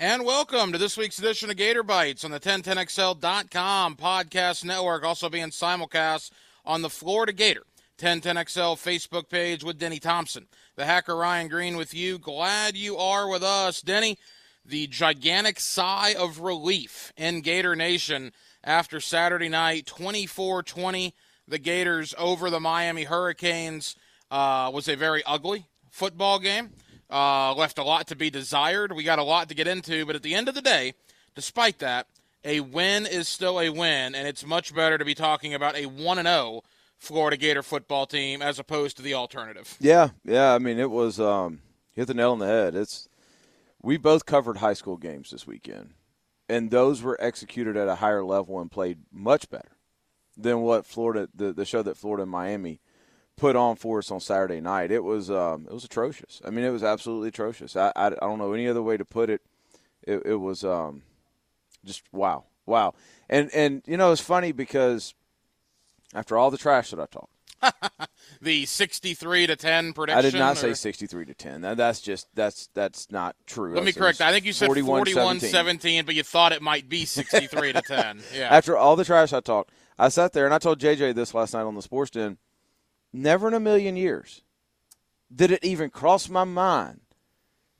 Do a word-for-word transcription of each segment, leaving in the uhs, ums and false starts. And welcome to this week's edition of Gator Bites on the ten ten X L dot com podcast network, also being simulcast on the Florida Gator ten ten X L Facebook page with Denny Thompson. The hacker Ryan Green with you. Glad you are with us. Denny, the gigantic sigh of relief in Gator Nation after Saturday night, twenty-four twenty, the Gators over the Miami Hurricanes, uh, was a very ugly football game. Uh, left a lot to be desired. We got a lot to get into, but at the end of the day, despite that, a win is still a win, and it's much better to be talking about a one and oh Florida Gator football team as opposed to the alternative. Yeah, yeah. I mean, it was um, hit the nail on the head. It's we both covered high school games this weekend, and those were executed at a higher level and played much better than what Florida, the, the show that Florida and Miami put on for us on Saturday night. It was um, it was atrocious. I mean, it was absolutely atrocious. I, I, I don't know any other way to put it. It, it was um, just wow, wow. And and you know, it's funny because after all the trash that I talked, the sixty-three to ten prediction. I did not or? say sixty-three to ten. That, that's just that's that's not true. Let me correct. I think you said forty-one seventeen, but you thought it might be sixty-three to ten. Yeah. After all the trash I talked, I sat there and I told J J this last night on the Sports Den. Never in a million years did it even cross my mind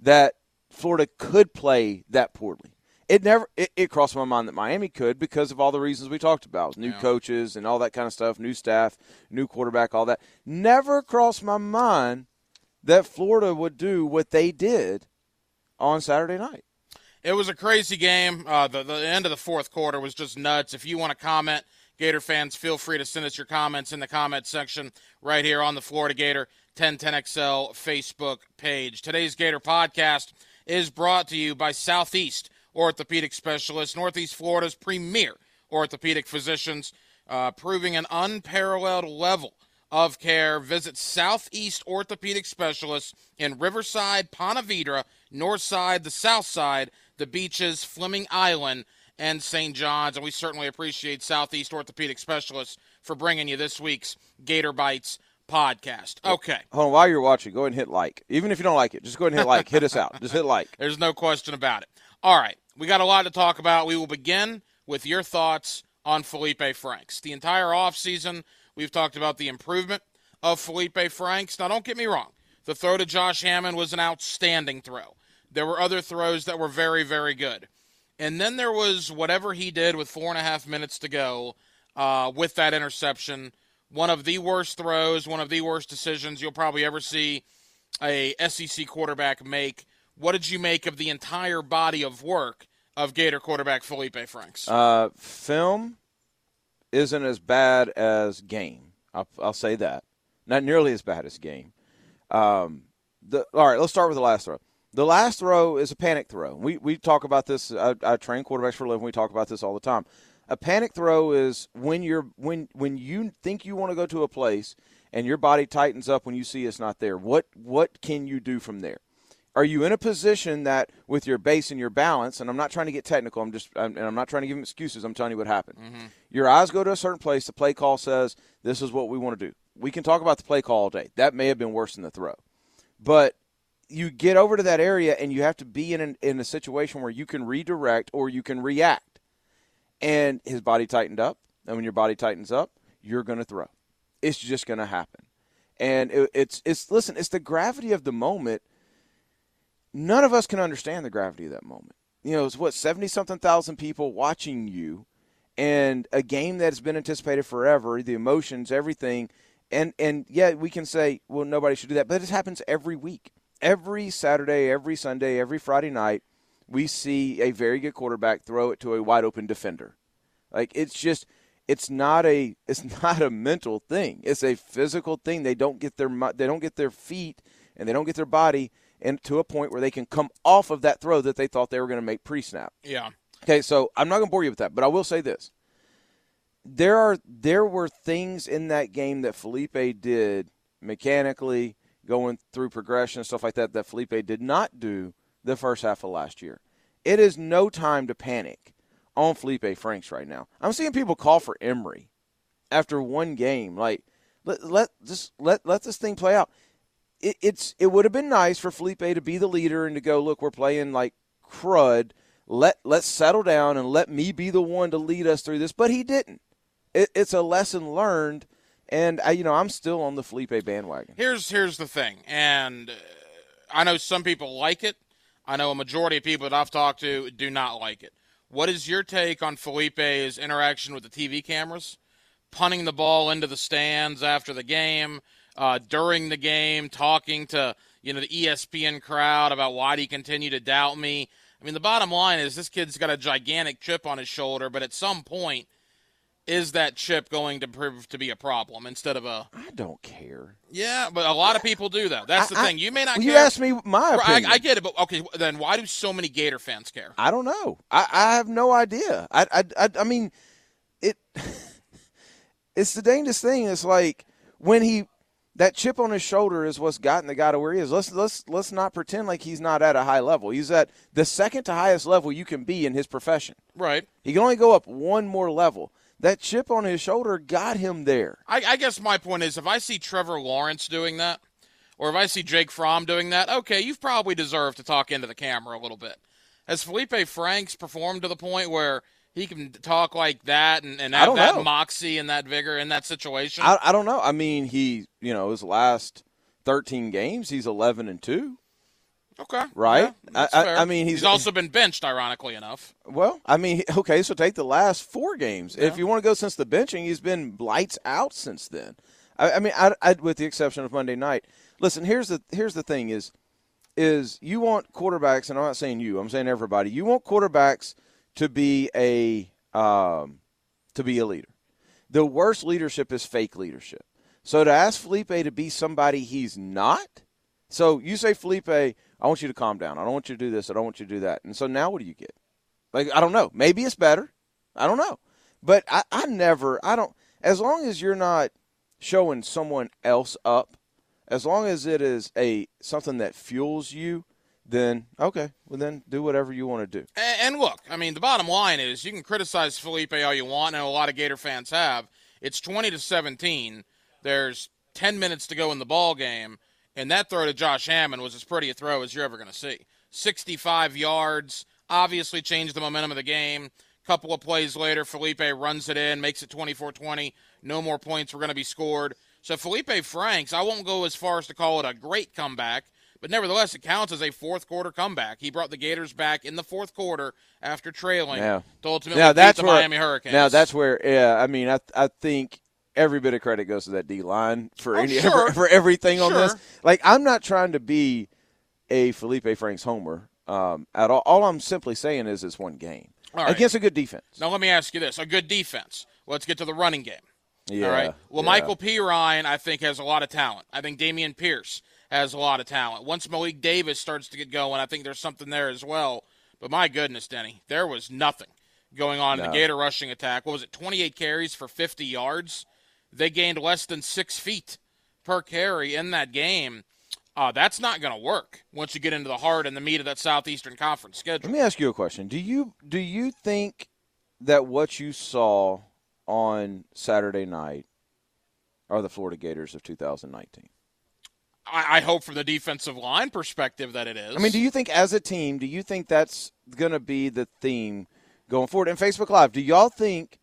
that Florida could play that poorly. It never it, it crossed my mind that Miami could because of all the reasons we talked about, new yeah. coaches and all that kind of stuff, new staff, new quarterback, all that. Never crossed my mind that Florida would do what they did on Saturday night. It was a crazy game. Uh, the, the end of the fourth quarter was just nuts. If you want to comment, Gator fans, feel free to send us your comments in the comment section right here on the Florida Gator ten ten X L Facebook page. Today's Gator podcast is brought to you by Southeast Orthopedic Specialists, Northeast Florida's premier orthopedic physicians, uh, proving an unparalleled level of care. Visit Southeast Orthopedic Specialists in Riverside, Ponte Vedra, Northside, the Southside, the Beaches, Fleming Island, and Saint John's, and we certainly appreciate Southeast Orthopedic Specialists for bringing you this week's Gator Bites podcast. Okay. Hold on, while you're watching, go ahead and hit like. Even if you don't like it, just go ahead and hit like. Hit us out. Just hit like. There's no question about it. All right, we got a lot to talk about. We will begin with your thoughts on Felipe Franks. The entire offseason, we've talked about the improvement of Felipe Franks. Now, don't get me wrong. The throw to Josh Hammond was an outstanding throw. There were other throws that were very, very good. And then there was whatever he did with four and a half minutes to go uh, with that interception. One of the worst throws, one of the worst decisions you'll probably ever see a S E C quarterback make. What did you make of the entire body of work of Gator quarterback Felipe Franks? Uh, film isn't as bad as game. I'll, I'll say that. Not nearly as bad as game. Um, the, all right, let's start with the last throw. The last throw is a panic throw. We we talk about this. I, I train quarterbacks for a living. We talk about this all the time. A panic throw is when you're when when you think you want to go to a place and your body tightens up when you see it's not there. What what can you do from there? Are you in a position that with your base and your balance? And I'm not trying to get technical. I'm just I'm, and I'm not trying to give them excuses. I'm telling you what happened. Mm-hmm. Your eyes go to a certain place. The play call says this is what we want to do. We can talk about the play call all day. That may have been worse than the throw, but you get over to that area and you have to be in an, in a situation where you can redirect or you can react. And his body tightened up. And when your body tightens up, you're going to throw. It's just going to happen. And it, it's, it's, listen, it's the gravity of the moment. None of us can understand the gravity of that moment. You know, it's what, seventy something thousand people watching you and a game that's been anticipated forever, the emotions, everything. And, and yeah, we can say, well, nobody should do that, but it happens every week. Every Saturday, every Sunday, every Friday night, we see a very good quarterback throw it to a wide open defender. Like it's just, it's not a, it's not a mental thing. It's a physical thing. They don't get their, they don't get their feet and they don't get their body and to a point where they can come off of that throw that they thought they were going to make pre-snap. Yeah. Okay. So I'm not going to bore you with that, but I will say this: there are, there were things in that game that Felipe did mechanically, going through progression and stuff like that, that Felipe did not do the first half of last year. It is no time to panic on Felipe Franks right now. I'm seeing people call for Emory after one game. Like, let let just let let this thing play out. It, it's it would have been nice for Felipe to be the leader and to go, look, we're playing like crud. Let, let's settle down and let me be the one to lead us through this. But he didn't. It, it's a lesson learned, and, I, you know, I'm still on the Felipe bandwagon. Here's here's the thing, and I know some people like it. I know a majority of people that I've talked to do not like it. What is your take on Felipe's interaction with the T V cameras, punting the ball into the stands after the game, uh, during the game, talking to, you know, the E S P N crowd about why do you continue to doubt me? I mean, the bottom line is this kid's got a gigantic chip on his shoulder, but at some point, is that chip going to prove to be a problem instead of a... I don't care. Yeah, but a lot of people do, though. That's the I, thing. You may not well, care. You asked me my opinion. I, I get it, but, okay, then why do so many Gator fans care? I don't know. I, I have no idea. I, I, I, I mean, it. It's the dangest thing. It's like when he... That chip on his shoulder is what's gotten the guy to where he is. Let's let's let's not pretend like he's not at a high level. He's at the second to highest level you can be in his profession. Right. He can only go up one more level. That chip on his shoulder got him there. I, I guess my point is, if I see Trevor Lawrence doing that, or if I see Jake Fromm doing that, okay, you've probably deserved to talk into the camera a little bit. Has Felipe Franks performed to the point where he can talk like that and, and have that know. moxie and that vigor in that situation? I, I don't know. I mean, he, you know, his last thirteen games, he's eleven and two. Okay. Right? Yeah, I, I, I mean, he's, he's also been benched, ironically enough. Well, I mean, okay, so take the last four games. Yeah. If you want to go since the benching, he's been lights out since then. I, I mean, I, I, with the exception of Monday night. Listen, here's the here's the thing is, is you want quarterbacks, and I'm not saying you, I'm saying everybody, you want quarterbacks – to be a um, to be a leader. The worst leadership is fake leadership. So to ask Felipe to be somebody he's not, so you say, Felipe, I want you to calm down. I don't want you to do this. I don't want you to do that. And so now what do you get? Like, I don't know. Maybe it's better. I don't know. But I, I never, I don't, as long as you're not showing someone else up, as long as it is a something that fuels you, then, okay, well, then do whatever you want to do. And, and look, I mean, the bottom line is you can criticize Felipe all you want, and a lot of Gator fans have. It's twenty to seventeen. There's ten minutes to go in the ball game, and that throw to Josh Hammond was as pretty a throw as you're ever going to see. sixty-five yards, obviously changed the momentum of the game. Couple of plays later, Felipe runs it in, makes it twenty-four twenty. No more points were going to be scored. So Felipe Franks, I won't go as far as to call it a great comeback, but nevertheless, it counts as a fourth-quarter comeback. He brought the Gators back in the fourth quarter after trailing now, to ultimately now that's beat the where, Miami Hurricanes. Now, that's where, yeah, I mean, I I think every bit of credit goes to that D-line for oh, any, sure. for, for everything sure. on this. Like, I'm not trying to be a Felipe Franks homer um, at all. All I'm simply saying is it's one game. All right. Against a good defense. Now, let me ask you this. A good defense. Let's get to the running game. Yeah, all right. Well, yeah. Michael P. Ryan, I think, has a lot of talent. I think Damian Pierce has a lot of talent. Once Malik Davis starts to get going, I think there's something there as well. But my goodness, Denny, there was nothing going on no. in the Gator rushing attack. What was it, twenty-eight carries for fifty yards? They gained less than six feet per carry in that game. Uh, that's not going to work once you get into the heart and the meat of that Southeastern Conference schedule. Let me ask you a question. Do you do you think that what you saw on Saturday night are the Florida Gators of two thousand nineteen? I hope from the defensive line perspective that it is. I mean, do you think as a team, do you think that's going to be the theme going forward? And Facebook Live, do y'all think,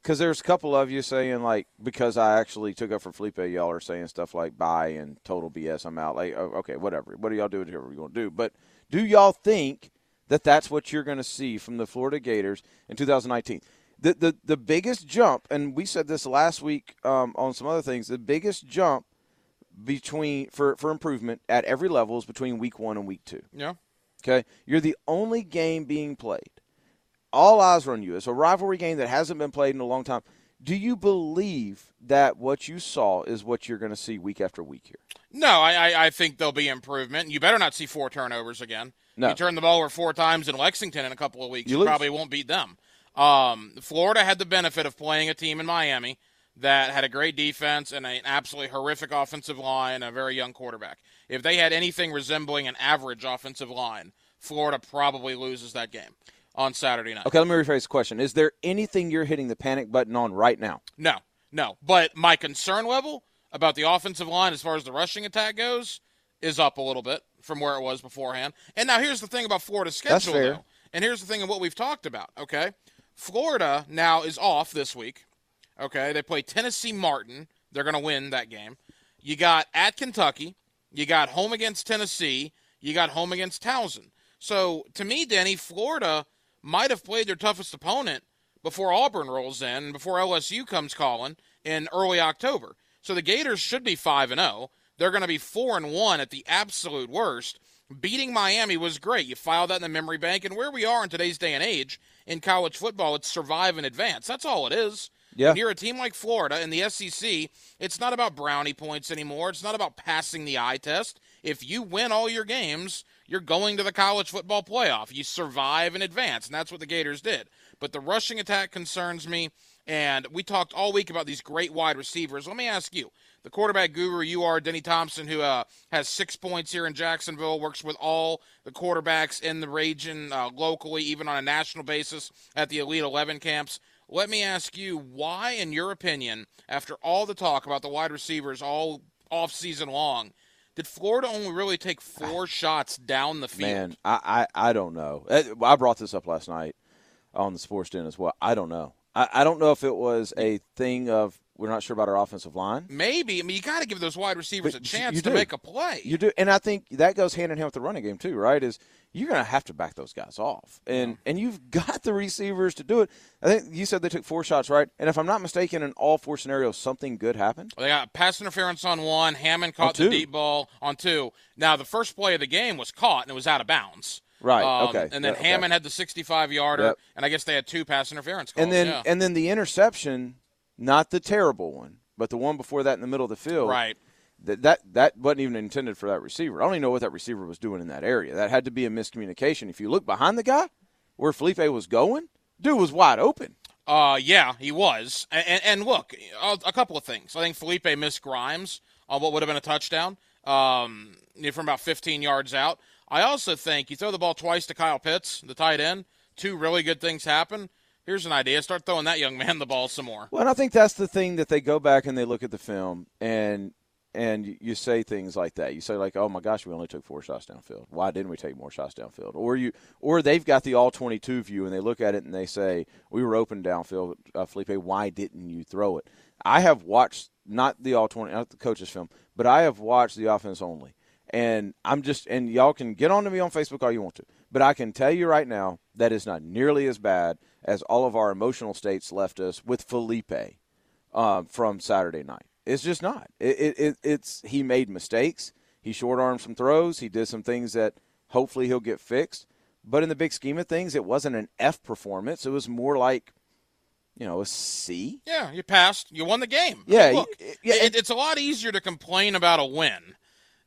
because there's a couple of you saying, like, because I actually took up for Felipe, y'all are saying stuff like bye and total B S, I'm out. Like, okay, whatever. What do y'all do? Whatever you're going to do. But do y'all think that that's what you're going to see from the Florida Gators in two thousand nineteen? The, the, the biggest jump, and we said this last week um, on some other things, the biggest jump between for, for improvement at every level is between week one and week two. Yeah. Okay? You're the only game being played. All eyes are on you. It's a rivalry game that hasn't been played in a long time. Do you believe that what you saw is what you're going to see week after week here? No, I, I think there'll be improvement. You better not see four turnovers again. No. You turn the ball over four times in Lexington in a couple of weeks, you, you probably won't beat them. Um, Florida had the benefit of playing a team in Miami that had a great defense and an absolutely horrific offensive line and a very young quarterback. If they had anything resembling an average offensive line, Florida probably loses that game on Saturday night. Okay, let me rephrase the question. Is there anything you're hitting the panic button on right now? No, no. But my concern level about the offensive line as far as the rushing attack goes is up a little bit. from where it was beforehand. And now here's the thing about Florida's schedule, though. And here's the thing of what we've talked about, okay? Florida now is off this week, okay? They play Tennessee Martin. They're going to win that game. You got at Kentucky. You got home against Tennessee. You got home against Towson. So, to me, Danny, Florida might have played their toughest opponent before Auburn rolls in and before L S U comes calling in early October. So the Gators should be five and oh. They're going to be four and one at the absolute worst. Beating Miami was great. You file that in the memory bank. And where we are in today's day and age in college football, it's survive and advance. That's all it is. Yeah. When you're a team like Florida in the S E C, it's not about brownie points anymore. It's not about passing the eye test. If you win all your games, you're going to the college football playoff. You survive and advance, and that's what the Gators did. But the rushing attack concerns me, and we talked all week about these great wide receivers. Let me ask you, the quarterback guru you are, Denny Thompson, who uh, has six points here in Jacksonville, works with all the quarterbacks in the region uh, locally, even on a national basis at the Elite eleven camps. Let me ask you, why, in your opinion, after all the talk about the wide receivers all offseason long, did Florida only really take four shots down the field? Man, I, I, I don't know. I brought this up last night on the Sports Den as well. I don't know. I, I don't know if it was a thing of we're not sure about our offensive line. Maybe. I mean, you got to give those wide receivers but a chance to make a play. You do. And I think that goes hand in hand with the running game too, right, is you're going to have to back those guys off. And, yeah. and you've got the receivers to do it. I think you said they took four shots, right? And if I'm not mistaken, in all four scenarios, something good happened. Well, they got pass interference on one. Hammond caught the deep ball on two. Now, the first play of the game was caught, and it was out of bounds. Right, um, okay. And then yeah, Hammond okay. had the sixty-five-yarder, yep. and I guess they had two pass interference calls. And then, yeah. and then the interception, not the terrible one, but the one before that in the middle of the field. Right. That, that that wasn't even intended for that receiver. I don't even know what that receiver was doing in that area. That had to be a miscommunication. If you look behind the guy, where Felipe was going, dude was wide open. Uh, yeah, he was. And, and look, a couple of things. I think Felipe missed Grimes on what would have been a touchdown um, from about fifteen yards out. I also think you throw the ball twice to Kyle Pitts, the tight end, two really good things happen. Here's an idea. Start throwing that young man the ball some more. Well, and I think that's the thing that they go back and they look at the film, and and you say things like that. You say, like, oh, my gosh, we only took four shots downfield. Why didn't we take more shots downfield? Or you, or they've got the all twenty-two view, and they look at it and they say, we were open downfield, uh, Felipe. Why didn't you throw it? I have watched not the all twenty, not the coach's film, but I have watched the offense only. And I'm just, and y'all can get on to me on Facebook all you want to, but I can tell you right now that is not nearly as bad as all of our emotional states left us with Felipe um, from Saturday night. It's just not. It, it, it's he made mistakes. He short-armed some throws. He did some things that hopefully he'll get fixed. But in the big scheme of things, it wasn't an F performance. It was more like, you know, a C. Yeah, you passed. You won the game. Yeah, look, it, yeah, it, it's a lot easier to complain about a win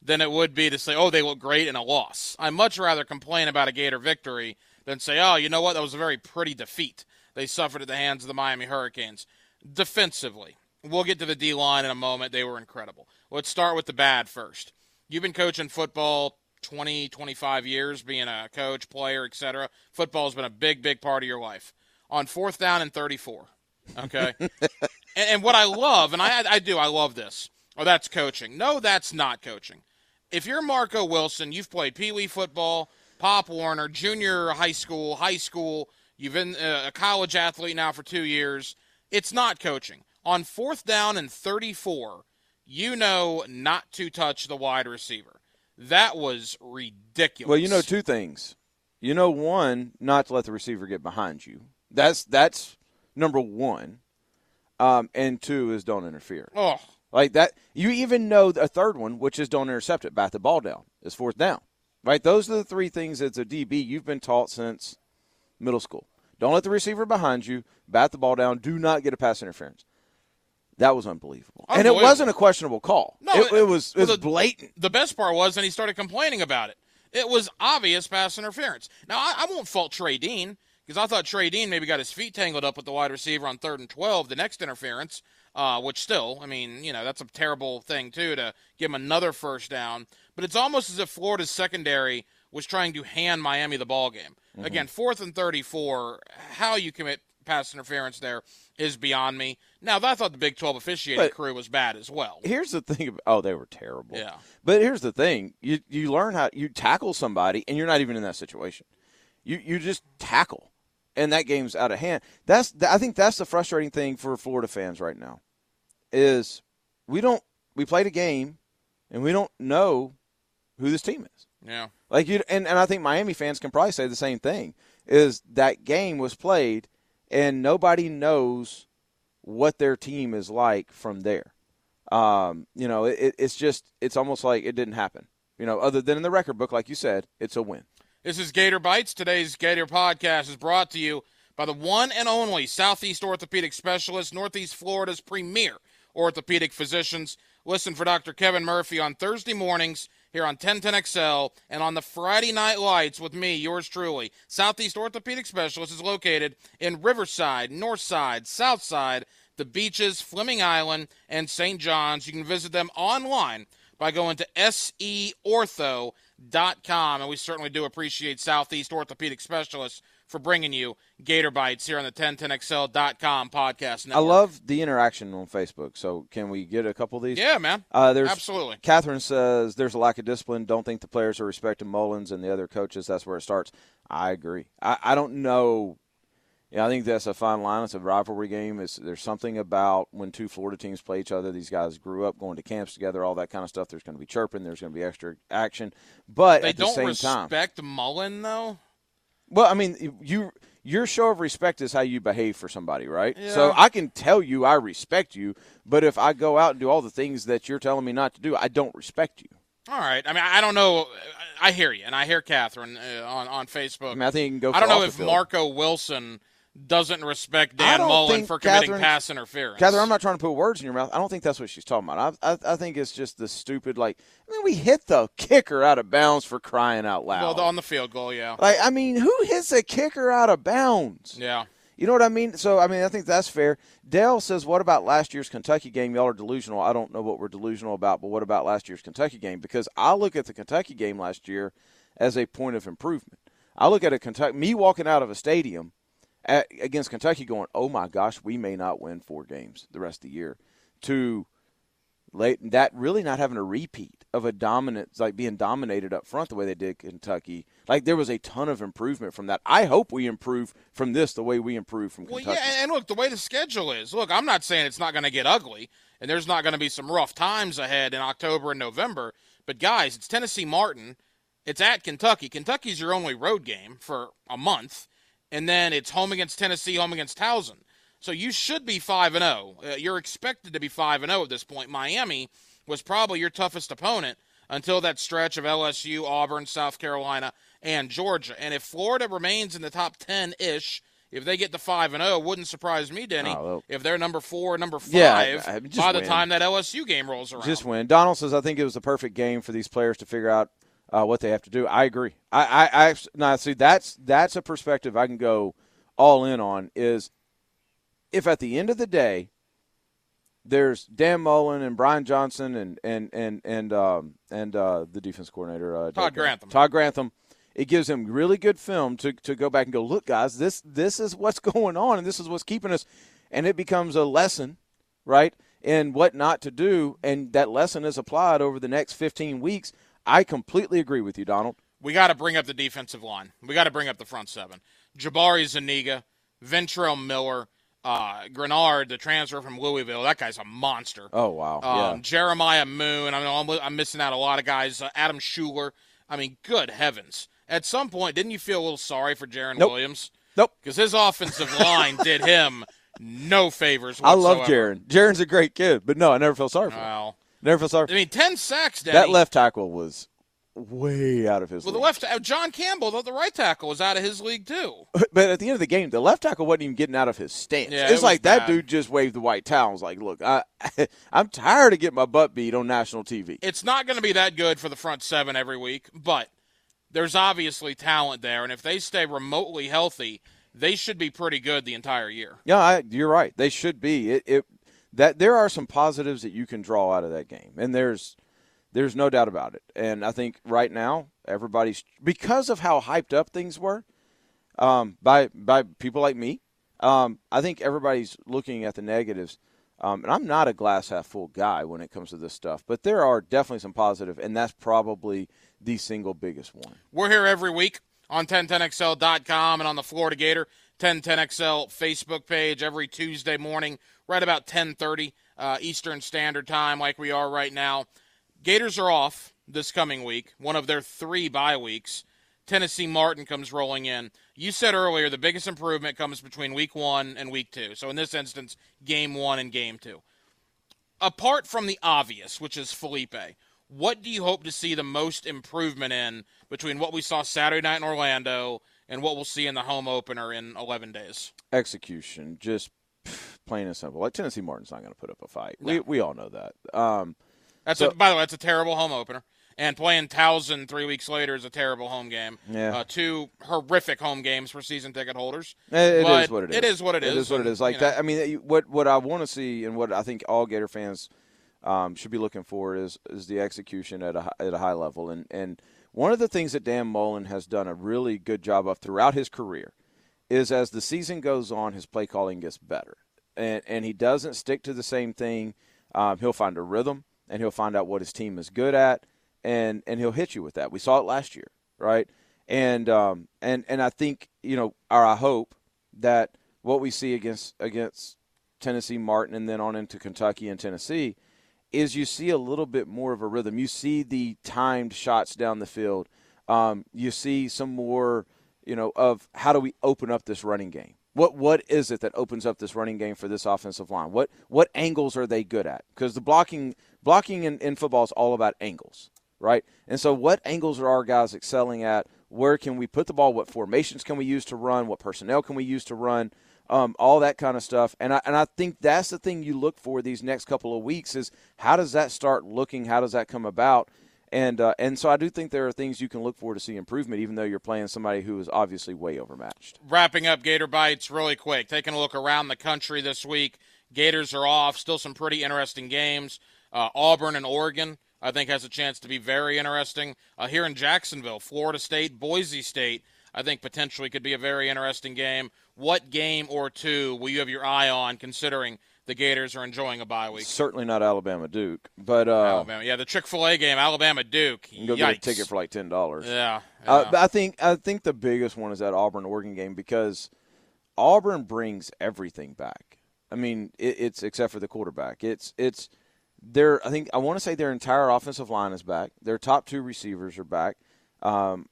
than it would be to say, oh, they look great in a loss. I'd much rather complain about a Gator victory than say, oh, you know what, that was a very pretty defeat they suffered at the hands of the Miami Hurricanes. Defensively, we'll get to the D-line in a moment. They were incredible. Let's start with the bad first. You've been coaching football twenty, twenty-five years, being a coach, player, et cetera. Football has been a big, big part of your life. On fourth down and thirty-four, okay? and, and what I love, and I, I do, I love this. Oh, that's coaching. No, that's not coaching. If you're Marco Wilson, you've played Pee Wee football, Pop Warner, junior high school, high school. You've been a college athlete now for two years. It's not coaching. On fourth down and thirty-four, you know not to touch the wide receiver. That was ridiculous. Well, you know two things. You know, one, not to let the receiver get behind you. That's that's number one. Um, and two is don't interfere. Oh. Like that, you even know a third one, which is don't intercept it, bat the ball down. It's fourth down, right? Those are the three things as a D B you've been taught since middle school. Don't let the receiver behind you, bat the ball down, do not get a pass interference. That was unbelievable. unbelievable. And it wasn't a questionable call. No, It, it was, it was well, the, blatant. The best part was then he started complaining about it. It was obvious pass interference. Now, I, I won't fault Trey Dean because I thought Trey Dean maybe got his feet tangled up with the wide receiver on third and twelve, the next interference. Uh, which still, I mean, you know, that's a terrible thing, too, to give him another first down. But it's almost as if Florida's secondary was trying to hand Miami the ball game. Mm-hmm. Again, fourth and thirty-four, how you commit pass interference there is beyond me. Now, I thought the Big twelve officiating but crew was bad as well. Here's the thing. About, oh, they were terrible. Yeah. But here's the thing. You you learn how you tackle somebody, and you're not even in that situation. You you just tackle, and that game's out of hand. That's I think that's the frustrating thing for Florida fans right now is we don't we played a game, and we don't know who this team is. Yeah. Like you and, and I think Miami fans can probably say the same thing is that game was played and nobody knows what their team is like from there. Um, you know, it, it's just it's almost like it didn't happen. You know, other than in the record book, like you said, it's a win. This is Gator Bites. Today's Gator Podcast is brought to you by the one and only Southeast Orthopedic Specialists, Northeast Florida's premier orthopedic physicians. Listen for Doctor Kevin Murphy on Thursday mornings here on ten ten X L and on the Friday Night Lights with me, yours truly. Southeast Orthopedic Specialists is located in Riverside, Northside, Southside, the Beaches, Fleming Island, and Saint John's. You can visit them online by going to S E ortho dot com, and we certainly do appreciate Southeast Orthopedic Specialists for bringing you Gator Bites here on the ten ten X L dot com podcast network. I love the interaction on Facebook, so can we get a couple of these? Yeah, man. Uh, there's, Absolutely. Catherine says, there's a lack of discipline. Don't think the players are respecting Mullins and the other coaches. That's where it starts. I agree. I, I don't know. Yeah, I think that's a fine line. It's a rivalry game. It's, there's something about when two Florida teams play each other, these guys grew up going to camps together, all that kind of stuff. There's going to be chirping. There's going to be extra action. But they at the same time. They don't respect Mullen, though? Well, I mean, you your show of respect is how you behave for somebody, right? Yeah. So I can tell you I respect you, but if I go out and do all the things that you're telling me not to do, I don't respect you. All right. I mean, I don't know. I hear you, and I hear Catherine uh, on, on Facebook. I mean, I think you can go for I don't know if field. Marco Wilson doesn't respect Dan Mullen for committing Catherine, pass interference. Catherine, I'm not trying to put words in your mouth. I don't think that's what she's talking about. I, I, I think it's just the stupid, like, I mean, we hit the kicker out of bounds for crying out loud. Well, on the field goal, yeah. Like, I mean, who hits a kicker out of bounds? Yeah. You know what I mean? So, I mean, I think that's fair. Dale says, what about last year's Kentucky game? Y'all are delusional. I don't know what we're delusional about, but what about last year's Kentucky game? Because I look at the Kentucky game last year as a point of improvement. I look at a Kentucky, me walking out of a stadium At, against Kentucky going, oh, my gosh, we may not win four games the rest of the year, to late, that really not having a repeat of a dominant, like being dominated up front the way they did Kentucky. Like, there was a ton of improvement from that. I hope we improve from this the way we improved from Kentucky. Well, yeah, and look, the way the schedule is. Look, I'm not saying it's not going to get ugly, and there's not going to be some rough times ahead in October and November, but, guys, it's Tennessee Martin. It's at Kentucky. Kentucky's your only road game for a month. And then it's home against Tennessee, home against Towson. So you should be five and oh. Uh, you're expected to be five and oh at this point. Miami was probably your toughest opponent until that stretch of L S U, Auburn, South Carolina, and Georgia. And if Florida remains in the top ten-ish, if they get to five and oh, wouldn't surprise me, Denny, oh, well, if they're number four, number five yeah, I, I, by win. the time that L S U game rolls around. Just win. Donald says, I think it was the perfect game for these players to figure out Uh, what they have to do. I agree. I, I, I now see that's that's a perspective I can go all in on. Is if at the end of the day, there's Dan Mullen and Brian Johnson and and and and um, and uh, the defense coordinator uh, Todd Grantham. Todd Grantham. It gives them really good film to to go back and go, look, guys, this this is what's going on and this is what's keeping us, and it becomes a lesson, right, in what not to do, and that lesson is applied over the next fifteen weeks. I completely agree with you, Donald. We got to bring up the defensive line. We got to bring up the front seven. Jabari Zuniga, Ventrell Miller, uh, Grenard, the transfer from Louisville. That guy's a monster. Oh, wow. Um, yeah. Jeremiah Moon. I mean, I'm, I'm missing out a lot of guys. Uh, Adam Schuler. I mean, good heavens. At some point, didn't you feel a little sorry for Jaron nope. Williams? Nope. Because his offensive line did him no favors whatsoever. I love Jaron. Jaron's a great kid, but no, I never felt sorry for him. Well, Never felt sorry. I mean, ten sacks, Daddy. That left tackle was way out of his well, league. Well, the left – John Campbell, the right tackle, was out of his league too. But at the end of the game, the left tackle wasn't even getting out of his stance. Yeah, it's it like that bad. Dude just waved the white towel. Was like, look, I, I'm tired of getting my butt beat on national T V. It's not going to be that good for the front seven every week, but there's obviously talent there, and if they stay remotely healthy, they should be pretty good the entire year. Yeah, I, you're right. They should be. It. it That there are some positives that you can draw out of that game, and there's there's no doubt about it. And I think right now everybody's – because of how hyped up things were um, by by people like me, um, I think everybody's looking at the negatives. Um, and I'm not a glass half full guy when it comes to this stuff, but there are definitely some positive, and that's probably the single biggest one. We're here every week on ten ten X L dot com and on the Florida Gator ten ten X L Facebook page every Tuesday morning, right about ten thirty uh, Eastern Standard Time, like we are right now. Gators are off this coming week, one of their three bye weeks. Tennessee Martin comes rolling in. You said earlier the biggest improvement comes between week one and week two. So in this instance, game one and game two. Apart from the obvious, which is Felipe, what do you hope to see the most improvement in between what we saw Saturday night in Orlando and what we'll see in the home opener in eleven days? Execution, just plain and simple. Like Tennessee Martin's not going to put up a fight. No. We we all know that. Um, that's so- a, by the way, that's a terrible home opener. And playing Towson three weeks later is a terrible home game. Yeah. Uh, two horrific home games for season ticket holders. It, it is what it is. It is what it is. It is what it is. Like that. I mean, what what I want to see and what I think all Gator fans um, should be looking for is is the execution at a at a high level. And and one of the things that Dan Mullen has done a really good job of throughout his career is as the season goes on, his play calling gets better, and and he doesn't stick to the same thing. Um, he'll find a rhythm, and he'll find out what his team is good at. And and he'll hit you with that. We saw it last year, right? And um and, and I think, you know, or I hope that what we see against against Tennessee Martin and then on into Kentucky and Tennessee is you see a little bit more of a rhythm. You see the timed shots down the field. Um, you see some more, you know, of how do we open up this running game? What what is it that opens up this running game for this offensive line? What what angles are they good at? Because the blocking blocking in, in football is all about angles. Right? And so what angles are our guys excelling at? Where can we put the ball? What formations can we use to run? What personnel can we use to run? Um, all that kind of stuff. And I, and I think that's the thing you look for these next couple of weeks is how does that start looking? How does that come about? And uh, and so I do think there are things you can look for to see improvement, even though you're playing somebody who is obviously way overmatched. Wrapping up Gator Bites really quick, taking a look around the country this week. Gators are off. Still some pretty interesting games. Uh, Auburn and Oregon. I think has a chance to be very interesting. Uh, here in Jacksonville, Florida State, Boise State, I think potentially could be a very interesting game. What game or two will you have your eye on considering the Gators are enjoying a bye week? Certainly not Alabama-Duke. but uh, Alabama, yeah, the Chick Fil A game, Alabama-Duke. You can go Yikes. get a ticket for like ten dollars. Yeah. yeah. Uh, I think I think the biggest one is that Auburn-Oregon game because Auburn brings everything back. I mean, it, it's except for the quarterback. It's it's – Their, I think I want to say their entire offensive line is back. Their top two receivers are back. Um,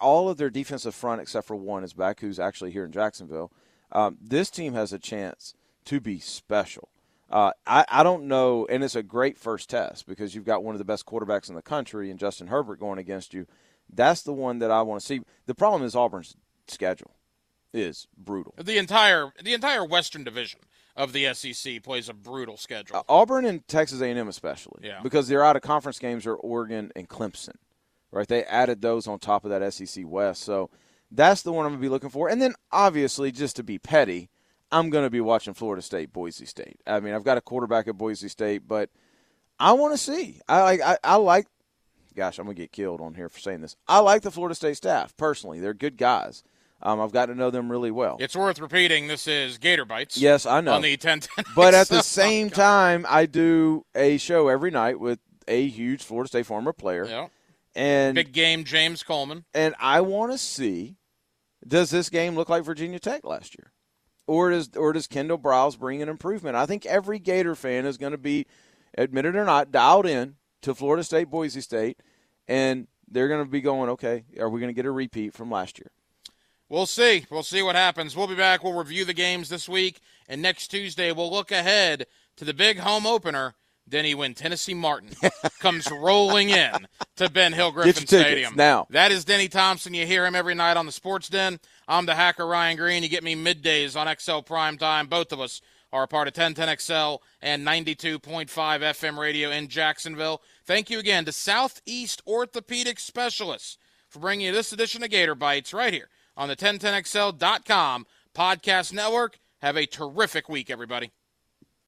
all of their defensive front except for one is back, who's actually here in Jacksonville. Um, this team has a chance to be special. Uh, I, I don't know, and it's a great first test because you've got one of the best quarterbacks in the country and Justin Herbert going against you. That's the one that I want to see. The problem is Auburn's schedule is brutal. The entire the entire Western Division of the S E C plays a brutal schedule. Uh, Auburn and Texas A and M especially, yeah. because their out-of-conference games are Oregon and Clemson, right? They added those on top of that S E C West. So that's the one I'm going to be looking for. And then, obviously, just to be petty, I'm going to be watching Florida State, Boise State. I mean, I've got a quarterback at Boise State, but I want to see. I, I, I like – gosh, I'm going to get killed on here for saying this. I like the Florida State staff personally. They're good guys. Um, I've got to know them really well. It's worth repeating. This is Gator Bites. Yes, I know. On the ten ten. But at the same oh, time, I do a show every night with a huge Florida State former player. Yeah. And big game, James Coleman. And I want to see, does this game look like Virginia Tech last year? Or does, or does Kendall Browse bring an improvement? I think every Gator fan is going to be, admitted or not, dialed in to Florida State, Boise State, and they're going to be going, okay, are we going to get a repeat from last year? We'll see. We'll see what happens. We'll be back. We'll review the games this week. And next Tuesday, we'll look ahead to the big home opener. Denny, when Tennessee Martin comes rolling in to Ben Hill Griffin Stadium. Now. That is Denny Thompson. You hear him every night on the Sports Den. I'm the hacker, Ryan Green. You get me middays on X L Primetime. Both of us are a part of ten ten X L and ninety-two point five F M radio in Jacksonville. Thank you again to Southeast Orthopedic Specialists for bringing you this edition of Gator Bites right here on the ten ten X L dot com podcast network. Have a terrific week, everybody.